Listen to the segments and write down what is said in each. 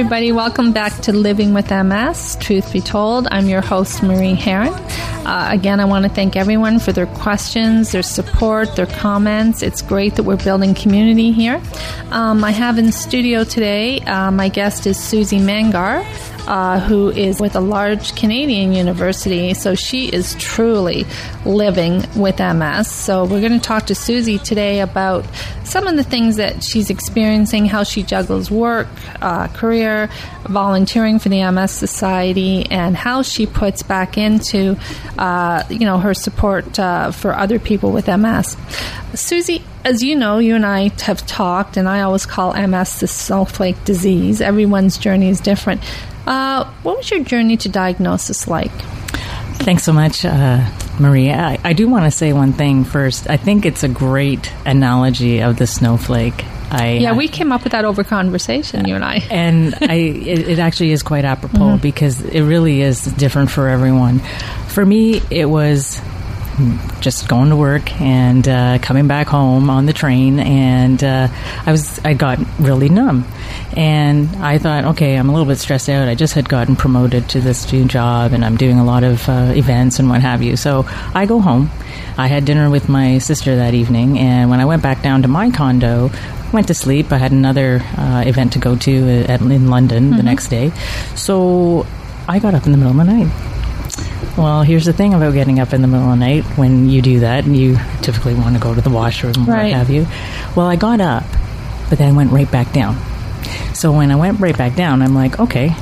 everybody. Welcome back to Living with MS, Truth Be Told. I'm your host, Marie Herron. Again, I want to thank everyone for their questions, their support, their comments. It's great that we're building community here. I have in studio today, my guest is Susie Manger, who is with a large Canadian university, so she is truly living with MS. So we're going to talk to Susie today about some of the things that she's experiencing, how she juggles work, career, volunteering for the MS Society, and how she puts back into, her support for other people with MS. Susie, as you know, you and I have talked, and I always call MS the snowflake disease. Everyone's journey is different. What was your journey to diagnosis like? Thanks so much, Maria. I do want to say one thing first. I think it's a great analogy of the snowflake. We came up with that over conversation, you and I. And it actually is quite apropos because it really is different for everyone. For me, it was just going to work and coming back home on the train, and I got really numb, and I thought, okay, I'm a little bit stressed out. I just had gotten promoted to this new job, and I'm doing a lot of events and what have you. So I go home. I had dinner with my sister that evening, and when I went back down to my condo, went to sleep. I had another event to go to in London the next day, so I got up in the middle of the night. Well, here's the thing about getting up in the middle of the night. When you do that, and you typically want to go to the washroom or what have you. Well, I got up, but then I went right back down. So when I went right back down, I'm like, okay.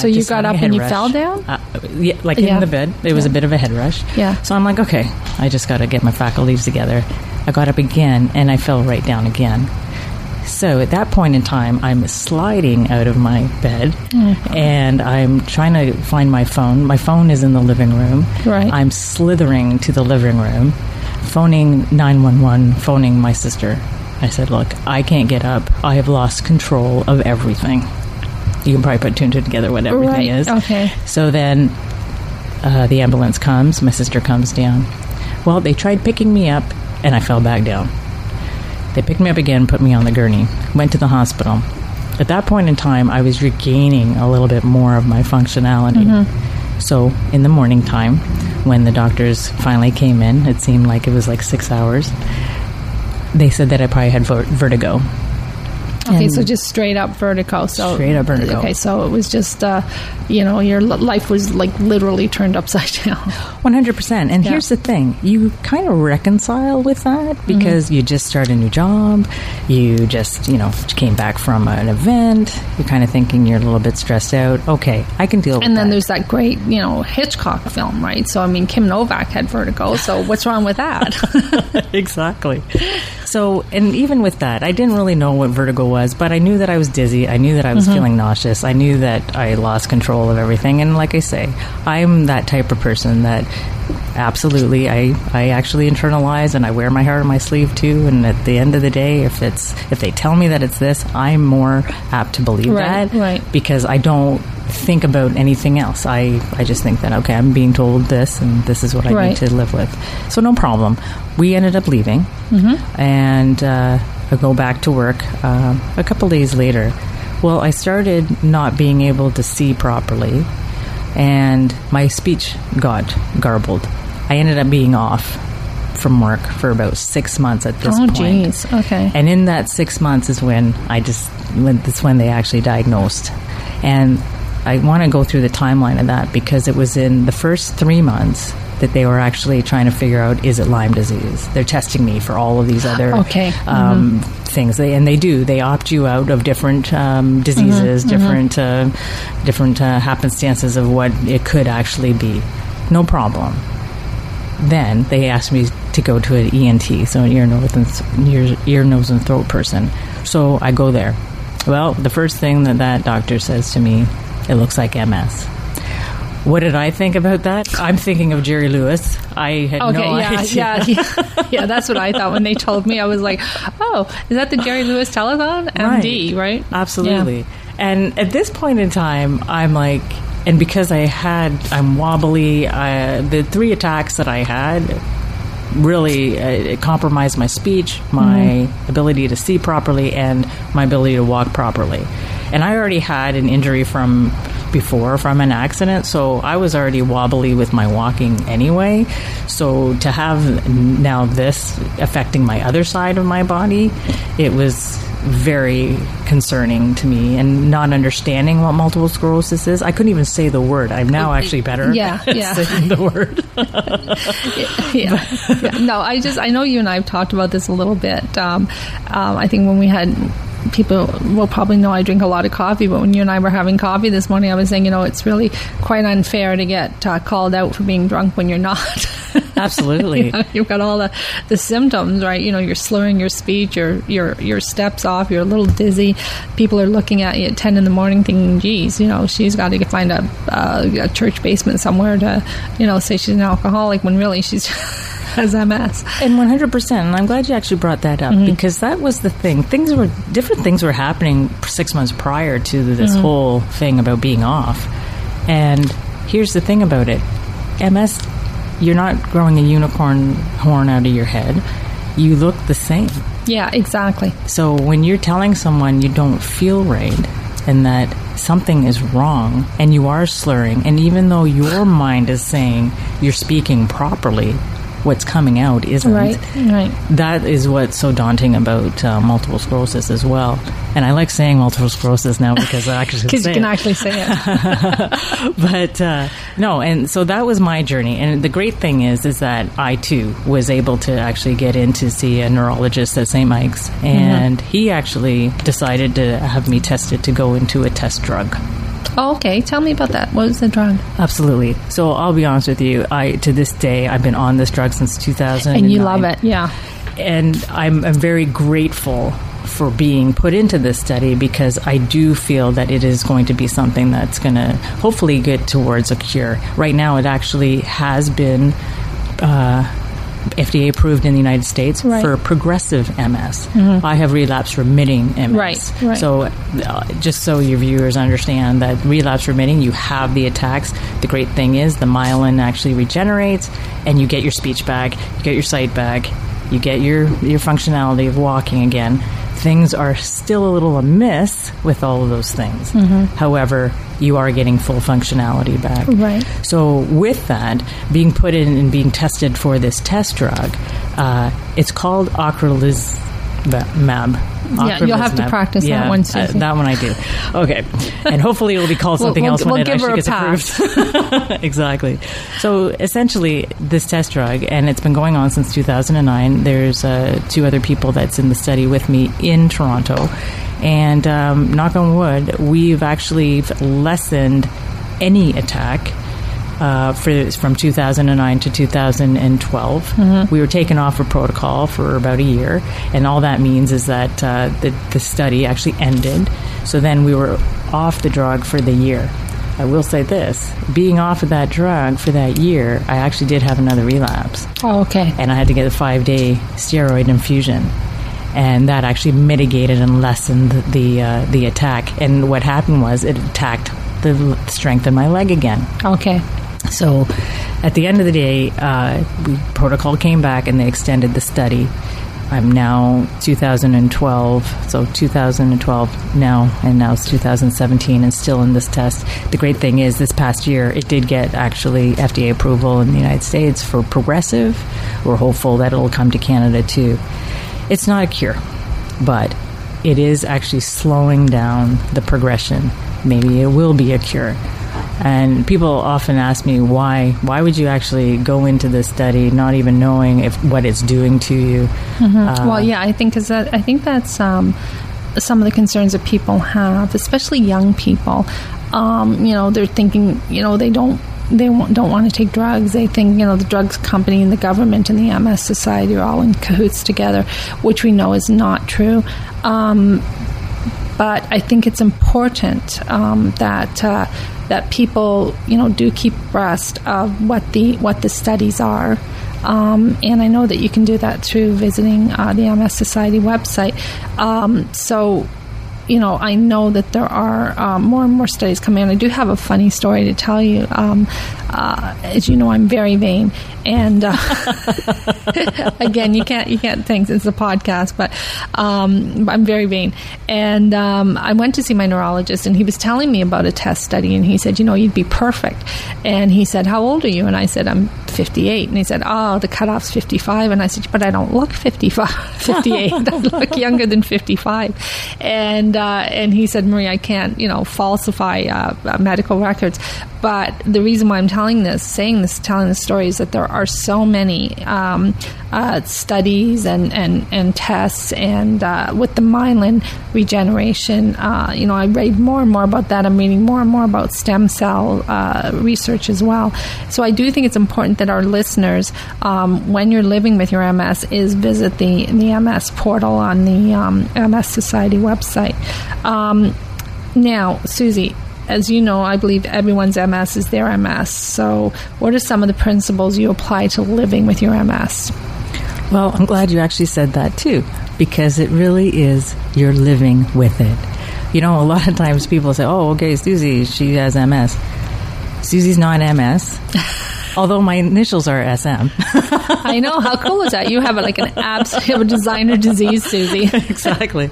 So you got up and you fell down? In the bed. It was a bit of a head rush. Yeah. So I'm like, okay, I just got to get my faculties together. I got up again, and I fell right down again. So at that point in time, I'm sliding out of my bed, and I'm trying to find my phone. My phone is in the living room. Right. I'm slithering to the living room, phoning 911, phoning my sister. I said, look, I can't get up. I have lost control of everything. You can probably put two and two together what everything is. Okay. So then the ambulance comes. My sister comes down. Well, they tried picking me up, and I fell back down. They picked me up again, put me on the gurney, went to the hospital. At that point in time, I was regaining a little bit more of my functionality. Mm-hmm. So in the morning time, when the doctors finally came in, it seemed like it was like 6 hours, they said that I probably had vertigo. Okay, so just straight up vertigo. So straight up vertigo. Okay, so it was just, your life was like literally turned upside down. 100%. And here's the thing. You kind of reconcile with that because you just start a new job. You just, came back from an event. You're kind of thinking you're a little bit stressed out. Okay, I can deal with that. And then there's that great, Hitchcock film, right? So, Kim Novak had vertigo. So what's wrong with that? Exactly. So, and even with that, I didn't really know what vertigo was, but I knew that I was dizzy. I knew that I was feeling nauseous. I knew that I lost control of everything. And like I say, I'm that type of person that absolutely, I actually internalize, and I wear my heart on my sleeve too. And at the end of the day, if they tell me that it's this, I'm more apt to believe that because I don't think about anything else. I just think that, okay, I'm being told this, and this is what I need to live with. So no problem. We ended up leaving, and I go back to work a couple days later. Well, I started not being able to see properly, and my speech got garbled. I ended up being off from work for about 6 months at this point. Oh, geez. Okay. And in that 6 months is when they actually diagnosed. And I want to go through the timeline of that because it was in the first 3 months that they were actually trying to figure out, is it Lyme disease? They're testing me for all of these other things. They opt you out of different diseases, different happenstances of what it could actually be. No problem. Then they asked me to go to an ENT, so an ear, nose, and throat person. So I go there. Well, the first thing that doctor says to me, it looks like MS. What did I think about that? I'm thinking of Jerry Lewis. I had no idea. Yeah, that's what I thought when they told me. I was like, oh, is that the Jerry Lewis telethon? MD, right? Absolutely. Yeah. And at this point in time, I'm like, and because I'm wobbly, the three attacks that I had, really it compromised my speech, my ability to see properly, and my ability to walk properly. And I already had an injury from before from an accident, so I was already wobbly with my walking anyway. So to have now this affecting my other side of my body, it was very concerning to me, and not understanding what multiple sclerosis is. I couldn't even say the word. I'm now actually better at saying the word. No, I know you and I have talked about this a little bit. I think when we had... People will probably know I drink a lot of coffee, but when you and I were having coffee this morning, I was saying, it's really quite unfair to get called out for being drunk when you're not. Absolutely. You've got all the symptoms, right? You're slurring your speech, your steps off, you're a little dizzy. People are looking at you at 10 in the morning thinking, geez, she's got to find a church basement somewhere to, say she's an alcoholic, when really she's... as MS. And 100%. And I'm glad you actually brought that up, mm-hmm. because that was the thing. Different things were happening 6 months prior to this mm-hmm. whole thing about being off. And here's the thing about it. MS, you're not growing a unicorn horn out of your head. You look the same. Yeah, exactly. So when you're telling someone you don't feel right and that something is wrong and you are slurring, and even though your mind is saying you're speaking properly, what's coming out isn't. Right. That is what's so daunting about multiple sclerosis as well. And I like saying multiple sclerosis now because I actually because you can actually say it. But no, and so that was my journey. And the great thing is that I too was able to actually get in to see a neurologist at St. Mike's, and mm-hmm. he actually decided to have me tested to go into a test drug. Oh, okay. Tell me about that. What was the drug? Absolutely. So I'll be honest with you. To this day, I've been on this drug since 2009. And you love it, yeah. And I'm very grateful for being put into this study, because I do feel that it is going to be something that's going to hopefully get towards a cure. Right now, it actually has been FDA approved in the United States for progressive MS. Mm-hmm. I have relapse remitting MS. Right. So just so your viewers understand that relapse remitting, you have the attacks. The great thing is the myelin actually regenerates, and you get your speech back, you get your sight back, you get your functionality of walking again. Things are still a little amiss with all of those things. Mm-hmm. However, you are getting full functionality back. Right. So with that, being put in and being tested for this test drug, it's called ocrelizumab. Yeah, you'll have to practice that one, Susie. That one I do. Okay. And hopefully it'll be called something else when it actually gets approved. Exactly. So essentially, this test drug, and it's been going on since 2009. There's two other people that's in the study with me in Toronto. And knock on wood, we've actually lessened any attack from 2009 to 2012. Mm-hmm. We were taken off of protocol for about a year, and all that means is that the study actually ended. So then we were off the drug for the year. I will say this, being off of that drug for that year, I actually did have another relapse. Oh, okay. And I had to get a 5-day steroid infusion. And that actually mitigated and lessened the attack. And what happened was it attacked the strength in my leg again. Okay. So at the end of the day, protocol came back and they extended the study. I'm now 2012, so 2012 now, and now it's 2017 and still in this test. The great thing is this past year, it did get actually FDA approval in the United States for progressive. We're hopeful that it'll come to Canada too. It's not a cure, but it is actually slowing down the progression. Maybe it will be a cure. And people often ask me, why would you actually go into this study not even knowing what it's doing to you? Mm-hmm. I think that's some of the concerns that people have, especially young people. They're thinking, they don't want to take drugs. They think, the drugs company and the government and the MS Society are all in cahoots together, which we know is not true. But I think it's important that people, do keep abreast of what the studies are. And I know that you can do that through visiting the MS Society website. So you know, I know that there are more and more studies coming in. I do have a funny story to tell you. As you know, I'm very vain, and again, you can't think it's a podcast, but I'm very vain. And I went to see my neurologist, and he was telling me about a test study, and he said, you know, you'd be perfect. And he said, how old are you? And I said, I'm 58. And he said, oh, the cutoff's 55. And I said, but I don't look 58. I look younger than 55. And he said, Marie, I can't, you know, falsify medical records. But the reason why I'm telling this story is that there are so many studies and tests, and with the myelin regeneration, you know, I read more and more about that. I'm reading more and more about stem cell research as well. So I do think it's important that our listeners, when you're living with your MS, is visit the MS portal on the MS Society website. Now, Susie, as you know, I believe everyone's MS is their MS. So what are some of the principles you apply to living with your MS? Well, I'm glad you actually said that too, because it really is you're living with it. You know, a lot of times people say, oh, okay, Susie, she has MS. Susie's not MS. Although my initials are SM. I know. How cool is that? You have like an absolute designer disease, Susie. Exactly.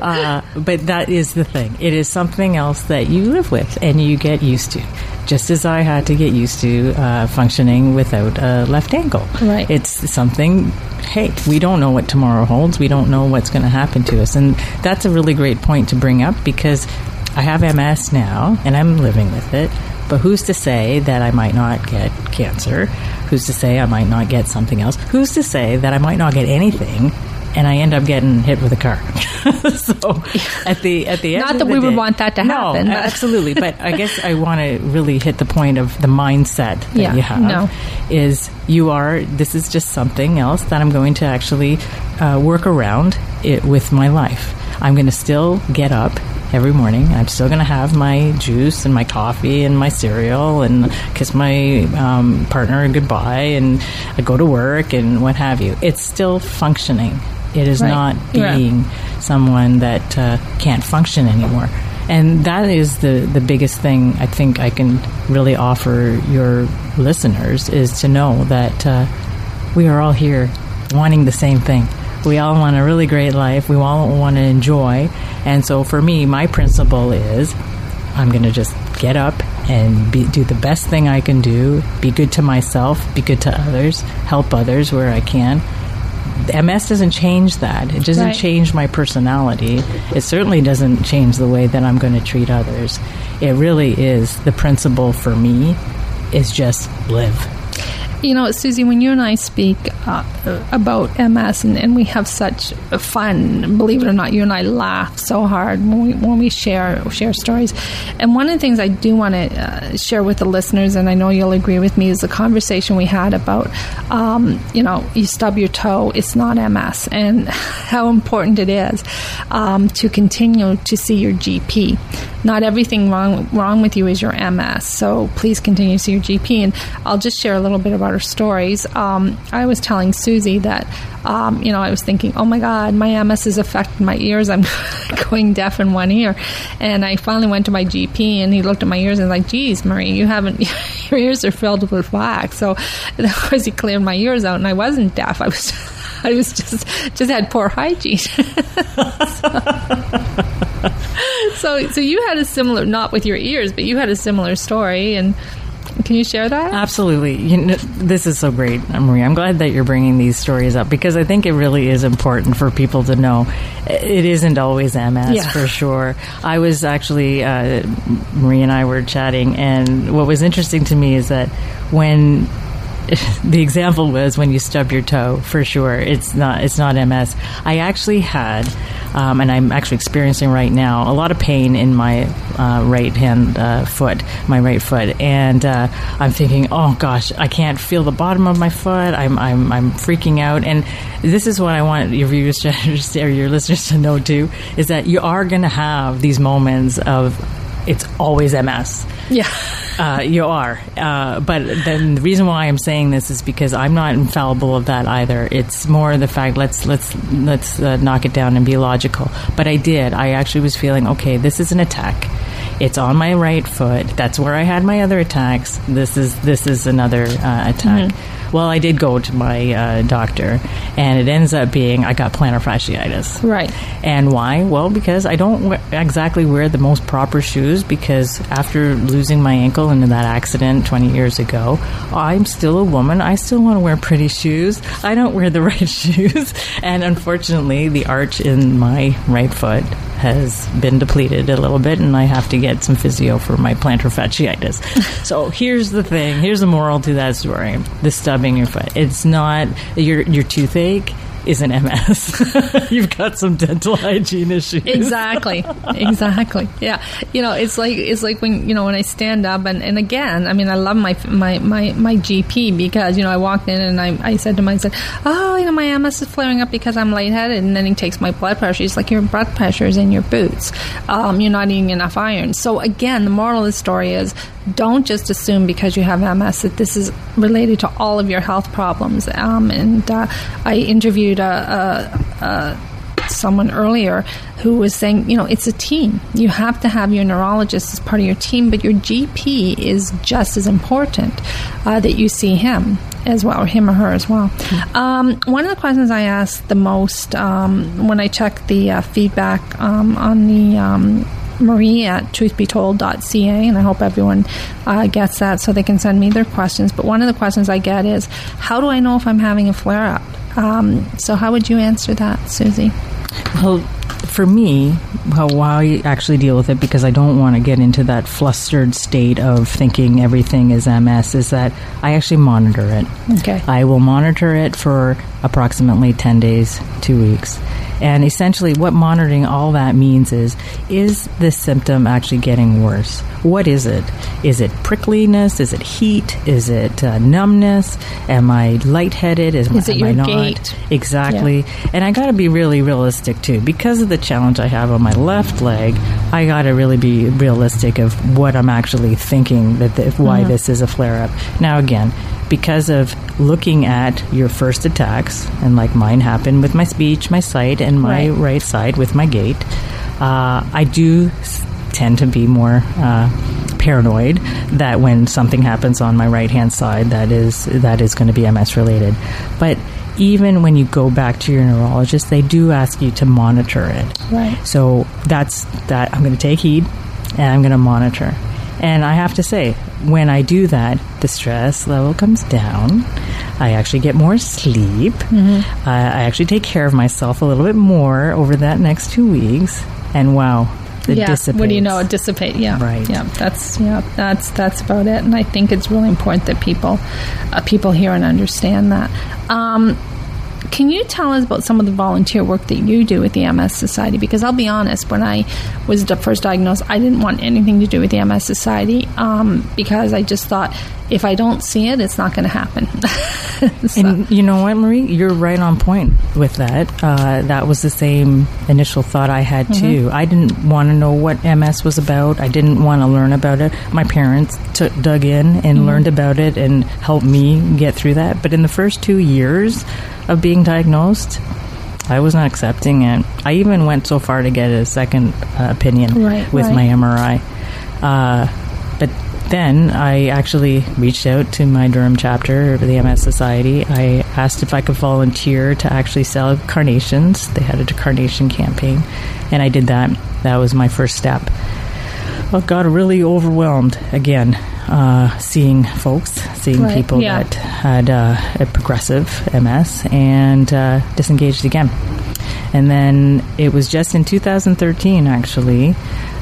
But that is the thing. It is something else that you live with and you get used to. Just as I had to get used to functioning without a left ankle. Right. It's something, hey, we don't know what tomorrow holds. We don't know what's going to happen to us. And that's a really great point to bring up, because I have MS now and I'm living with it. But who's to say that I might not get cancer? Who's to say I might not get something else? Who's to say that I might not get anything, and I end up getting hit with a car? So at the end, not that we would want that to happen. No, absolutely. But I guess I want to really hit the point of the mindset that you have. No. Is this is just something else that I'm going to actually work around it with my life. I'm going to still get up every morning. I'm still going to have my juice and my coffee and my cereal and kiss my partner goodbye, and I go to work and what have you. It's still functioning. It is not being someone that can't function anymore. And that is the biggest thing I think I can really offer your listeners, is to know that we are all here wanting the same thing. We all want a really great life. We all want to enjoy. And so for me, my principle is I'm going to just get up and do the best thing I can do, be good to myself, be good to others, help others where I can. The MS doesn't change that. It doesn't change my personality. It certainly doesn't change the way that I'm going to treat others. It really is, the principle for me is just live. You know, Susie, when you and I speak about MS, and we have such fun, believe it or not, you and I laugh so hard when we share stories. And one of the things I do want to share with the listeners, and I know you'll agree with me, is the conversation we had about, you know, you stub your toe, it's not MS, and how important it is to continue to see your GP. Not everything wrong with you is your MS, so please continue to see your GP. And I'll just share a little bit about our stories. I was telling Susie that, you know, I was thinking, oh my God, my MS has affected my ears. I'm going deaf in one ear. And I finally went to my GP, and he looked at my ears and was like, geez, Marie, your ears are filled with wax. So, of course, he cleared my ears out, and I wasn't deaf. I was just had poor hygiene. So you had a similar, not with your ears, but you had a similar story. And can you share that? Absolutely. You know, this is so great, Marie. I'm glad that you're bringing these stories up, because I think it really is important for people to know it isn't always MS, for sure. I was actually, Marie and I were chatting, and what was interesting to me is that when... the example was when you stub your toe, for sure. It's not MS. I actually had, and I'm actually experiencing right now, a lot of pain in my right foot. And I'm thinking, oh gosh, I can't feel the bottom of my foot. I'm freaking out. And this is what I want your viewers to understand, or your listeners to know too, is that you are going to have these moments of, it's always MS. Yeah. You are. But then the reason why I'm saying this is because I'm not infallible of that either. It's more the fact, let's knock it down and be logical. But I did. I actually was feeling, okay, this is an attack. It's on my right foot. That's where I had my other attacks. This is another attack. Mm-hmm. Well, I did go to my doctor, and it ends up being I got plantar fasciitis. Right. And why? Well, because I don't exactly wear the most proper shoes, because after losing my ankle in that accident 20 years ago, I'm still a woman. I still want to wear pretty shoes. I don't wear the right shoes. And unfortunately, the arch in my right foot has been depleted a little bit, and I have to get some physio for my plantar fasciitis. So here's the thing. Here's the moral to that story. The stubbing your foot. It's not your toothache is an MS. You've got some dental hygiene issues. Exactly. Yeah. You know, it's like when, you know, when I stand up and again, I mean, I love my GP because, you know, I walked in and I said to myself, oh, you know, my MS is flaring up because I'm lightheaded. And then he takes my blood pressure. He's like, your blood pressure is in your boots. You're not eating enough iron. So again, the moral of the story is, don't just assume because you have MS that this is related to all of your health problems. And I interviewed someone earlier who was saying, you know, it's a team. You have to have your neurologist as part of your team, but your GP is just as important that you see him as well, or him or her as well. Mm-hmm. One of the questions I ask the most when I check the feedback on the Marie at truthbetold.ca, and I hope everyone gets that so they can send me their questions. But one of the questions I get is, how do I know if I'm having a flare-up? So how would you answer that, Susie? Well, for me, how I actually deal with it, because I don't want to get into that flustered state of thinking everything is MS, is that I actually monitor it. Okay. I will monitor it for approximately 10 days, 2 weeks. And essentially what monitoring all that means is this symptom actually getting worse? What is it? Is it prickliness? Is it heat? Is it numbness? Am I lightheaded? Is it your gait? Exactly. Yeah. And I got to be really realistic too. Because of the challenge I have on my left leg, I got to really be realistic of what I'm actually thinking, why mm-hmm. this is a flare-up. Now again, because of looking at your first attacks, and like mine happened with my speech, my sight, and my right side with my gait, I do tend to be more paranoid that when something happens on my right-hand side, that is going to be MS-related. But even when you go back to your neurologist, they do ask you to monitor it. Right. So that's that. I'm going to take heed, and I'm going to monitor. And I have to say, when I do that, the stress level comes down. I actually get more sleep. Mm-hmm. I actually take care of myself a little bit more over that next 2 weeks. And wow, it dissipates. What do you know? It dissipates. Yeah, right. Yeah, that's about it. And I think it's really important that people hear and understand that. Can you tell us about some of the volunteer work that you do with the MS Society? Because I'll be honest, when I was first diagnosed, I didn't want anything to do with the MS Society because I just thought, if I don't see it, it's not going to happen. So. And you know what, Marie? You're right on point with that. That was the same initial thought I had, mm-hmm. too. I didn't want to know what MS was about. I didn't want to learn about it. My parents dug in and mm-hmm. learned about it and helped me get through that. But in the first 2 years of being diagnosed, I was not accepting it. I even went so far to get a second opinion with my MRI. But then I actually reached out to my Durham chapter of the MS Society. I asked if I could volunteer to actually sell carnations. They had a carnation campaign, and I did that. That was my first step. I got really overwhelmed again, seeing folks, people that had a progressive MS, and disengaged again. And then it was just in 2013, actually,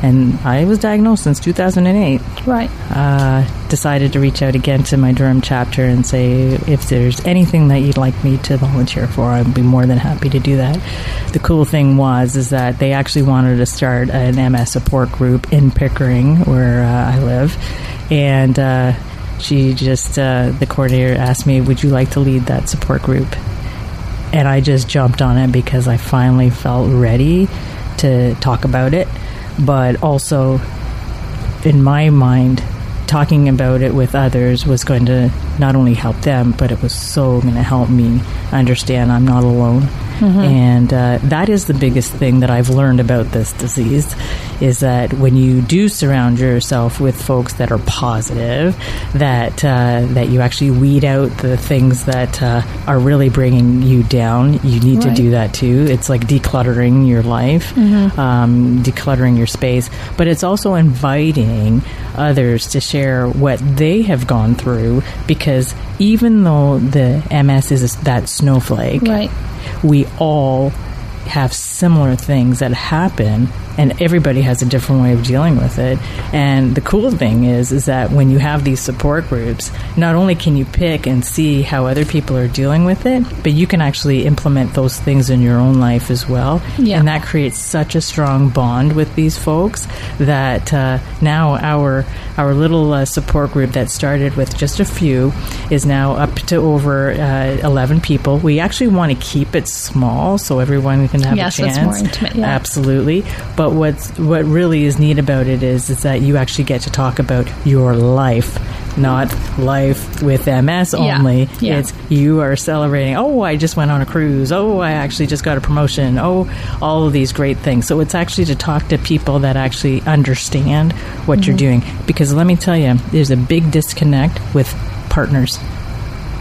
and I was diagnosed since 2008. Right. Decided to reach out again to my Durham chapter and say, if there's anything that you'd like me to volunteer for, I'd be more than happy to do that. The cool thing is that they actually wanted to start an MS support group in Pickering, where I live, and she just, the coordinator asked me, would you like to lead that support group? And I just jumped on it because I finally felt ready to talk about it. But also, in my mind, talking about it with others was going to not only help them, but it was so going to help me understand I'm not alone. Mm-hmm. And that is the biggest thing that I've learned about this disease, is that when you do surround yourself with folks that are positive, that that you actually weed out the things that are really bringing you down. You need to do that too. It's like decluttering your life, decluttering your space, but it's also inviting others to share what they have gone through, because even though the MS is that snowflake, we all have similar things that happen, and everybody has a different way of dealing with it. And the cool thing is that when you have these support groups, not only can you pick and see how other people are dealing with it, but you can actually implement those things in your own life as well. Yeah. And that creates such a strong bond with these folks that now our little support group that started with just a few is now up to over 11 people. We actually want to keep it small so everyone can have a chance. Yes, it's more intimate. Yeah. Absolutely. But what really is neat about it is that you actually get to talk about your life, not life with MS only. Yeah, yeah. It's you are celebrating, oh, I just went on a cruise. Oh, I actually just got a promotion. Oh, all of these great things. So it's actually to talk to people that actually understand what you're doing. Because let me tell you, there's a big disconnect with partners,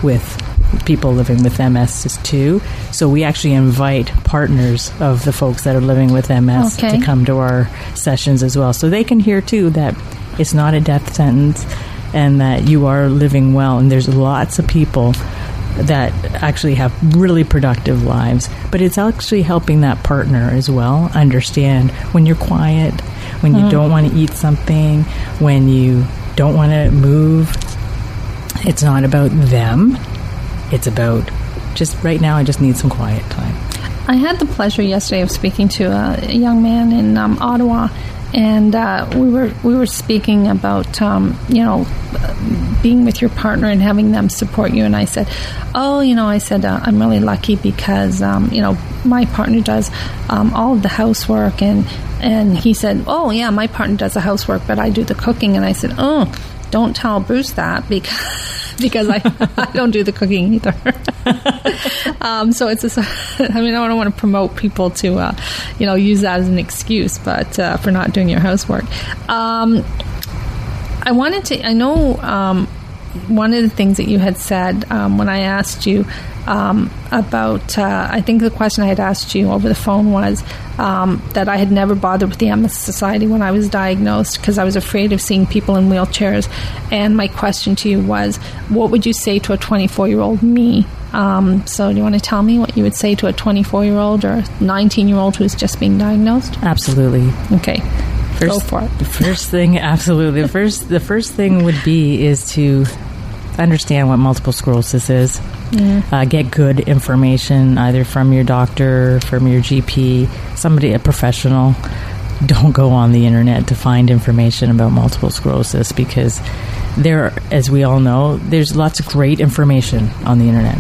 with people living with MS too. So we actually invite partners of the folks that are living with MS to come to our sessions as well. So they can hear too that it's not a death sentence and that you are living well. And there's lots of people that actually have really productive lives. But it's actually helping that partner as well understand when you're quiet, when you don't want to eat something, when you don't want to move. It's not about them. It's about just right now I just need some quiet time. I had the pleasure yesterday of speaking to a young man in Ottawa, and we were speaking about being with your partner and having them support you. And I said, I'm really lucky because my partner does all of the housework, and he said, oh yeah, my partner does the housework, but I do the cooking. And I said, oh, don't tell Bruce that because I don't do the cooking either. So it's just, I don't want to promote people to, use that as an excuse, but for not doing your housework. One of the things that you had said when I asked you about, I think the question I had asked you over the phone was that I had never bothered with the MS Society when I was diagnosed because I was afraid of seeing people in wheelchairs. And my question to you was, what would you say to a 24-year-old me? So do you want to tell me what you would say to a 24-year-old or 19-year-old who's just being diagnosed? Absolutely. Okay. The first thing would be is to understand what multiple sclerosis is. Get good information either from your doctor, from your GP, somebody, a professional. Don't go on the internet to find information about multiple sclerosis, because there, as we all know, there's lots of great information on the internet.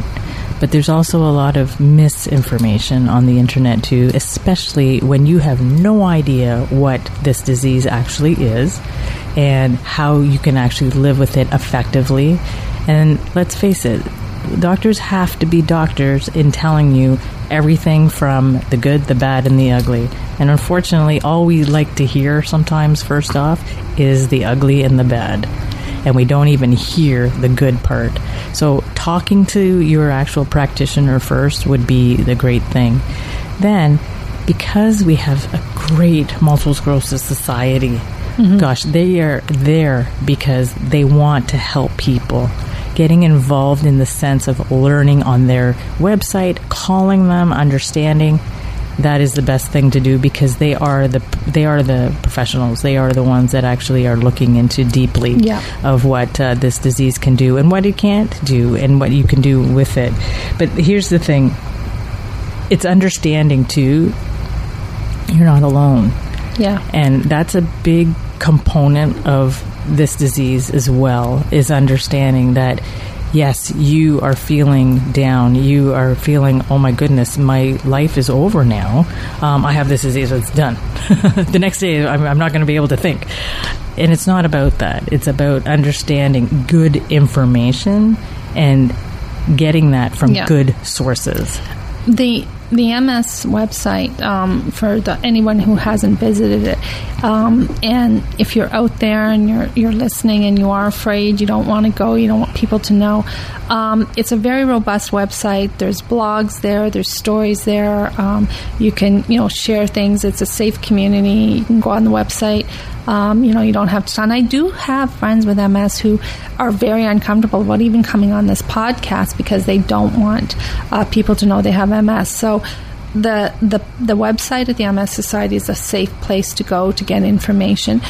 But there's also a lot of misinformation on the internet too, especially when you have no idea what this disease actually is and how you can actually live with it effectively. And let's face it, doctors have to be doctors in telling you everything from the good, the bad, and the ugly. And unfortunately, all we like to hear sometimes first off is the ugly and the bad. And we don't even hear the good part. So talking to your actual practitioner first would be the great thing. Then, because we have a great multiple sclerosis society, gosh, they are there because they want to help people. Getting involved in the sense of learning on their website, calling them, understanding, that is the best thing to do, because they are the professionals. They are the ones that actually are looking into deeply of what this disease can do and what it can't do and what you can do with it. But here's the thing. It's understanding, too. You're not alone. Yeah. And that's a big component of this disease as well, is understanding that yes, you are feeling down. You are feeling, oh my goodness, my life is over now. I have this disease, it's done. The next day, I'm not going to be able to think. And it's not about that. It's about understanding good information and getting that from good sources. The MS website, for anyone who hasn't visited it, and if you're out there and you're listening and you are afraid, you don't want to go, you don't want people to know, it's a very robust website. There's blogs there, there's stories there. You can share things. It's a safe community. You can go on the website. You don't have to. And I do have friends with MS who are very uncomfortable about even coming on this podcast because they don't want people to know they have MS. So the website of the MS Society is a safe place to go to get information.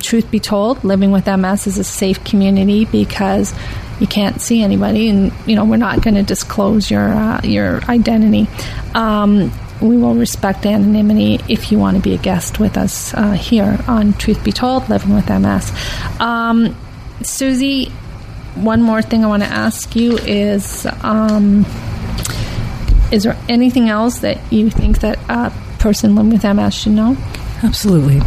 Truth be told, living with MS is a safe community because you can't see anybody, and we're not going to disclose your identity. We will respect anonymity if you want to be a guest with us here on Truth Be Told, Living with MS. Susie, one more thing I want to ask you is there anything else that you think that a person living with MS should know? Absolutely.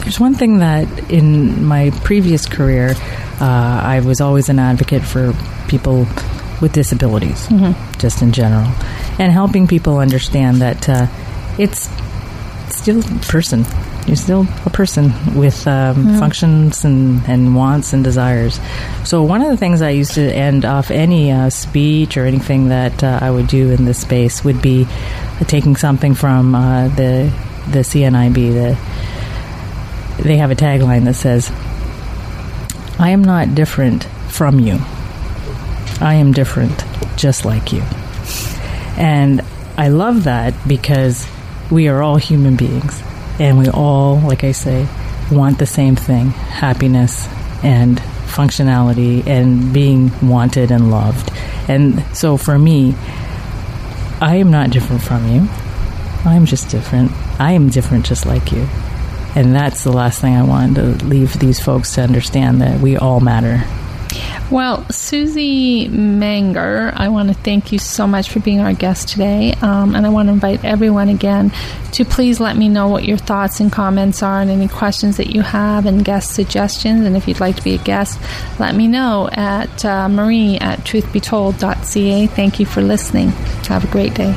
There's one thing that in my previous career, I was always an advocate for people with disabilities, just in general, and helping people understand that it's still a person. You're still a person with functions and wants and desires. So one of the things I used to end off any speech or anything that I would do in this space would be taking something from the CNIB. They have a tagline that says, "I am not different from you. I am different, just like you." And I love that because we are all human beings. And we all, like I say, want the same thing, happiness and functionality and being wanted and loved. And so for me, I am not different from you. I'm just different. I am different just like you. And that's the last thing I wanted to leave these folks to understand, that we all matter. Well, Susie Manger, I want to thank you so much for being our guest today. And I want to invite everyone again to please let me know what your thoughts and comments are and any questions that you have and guest suggestions. And if you'd like to be a guest, let me know at marie@truthbetold.ca. Thank you for listening. Have a great day.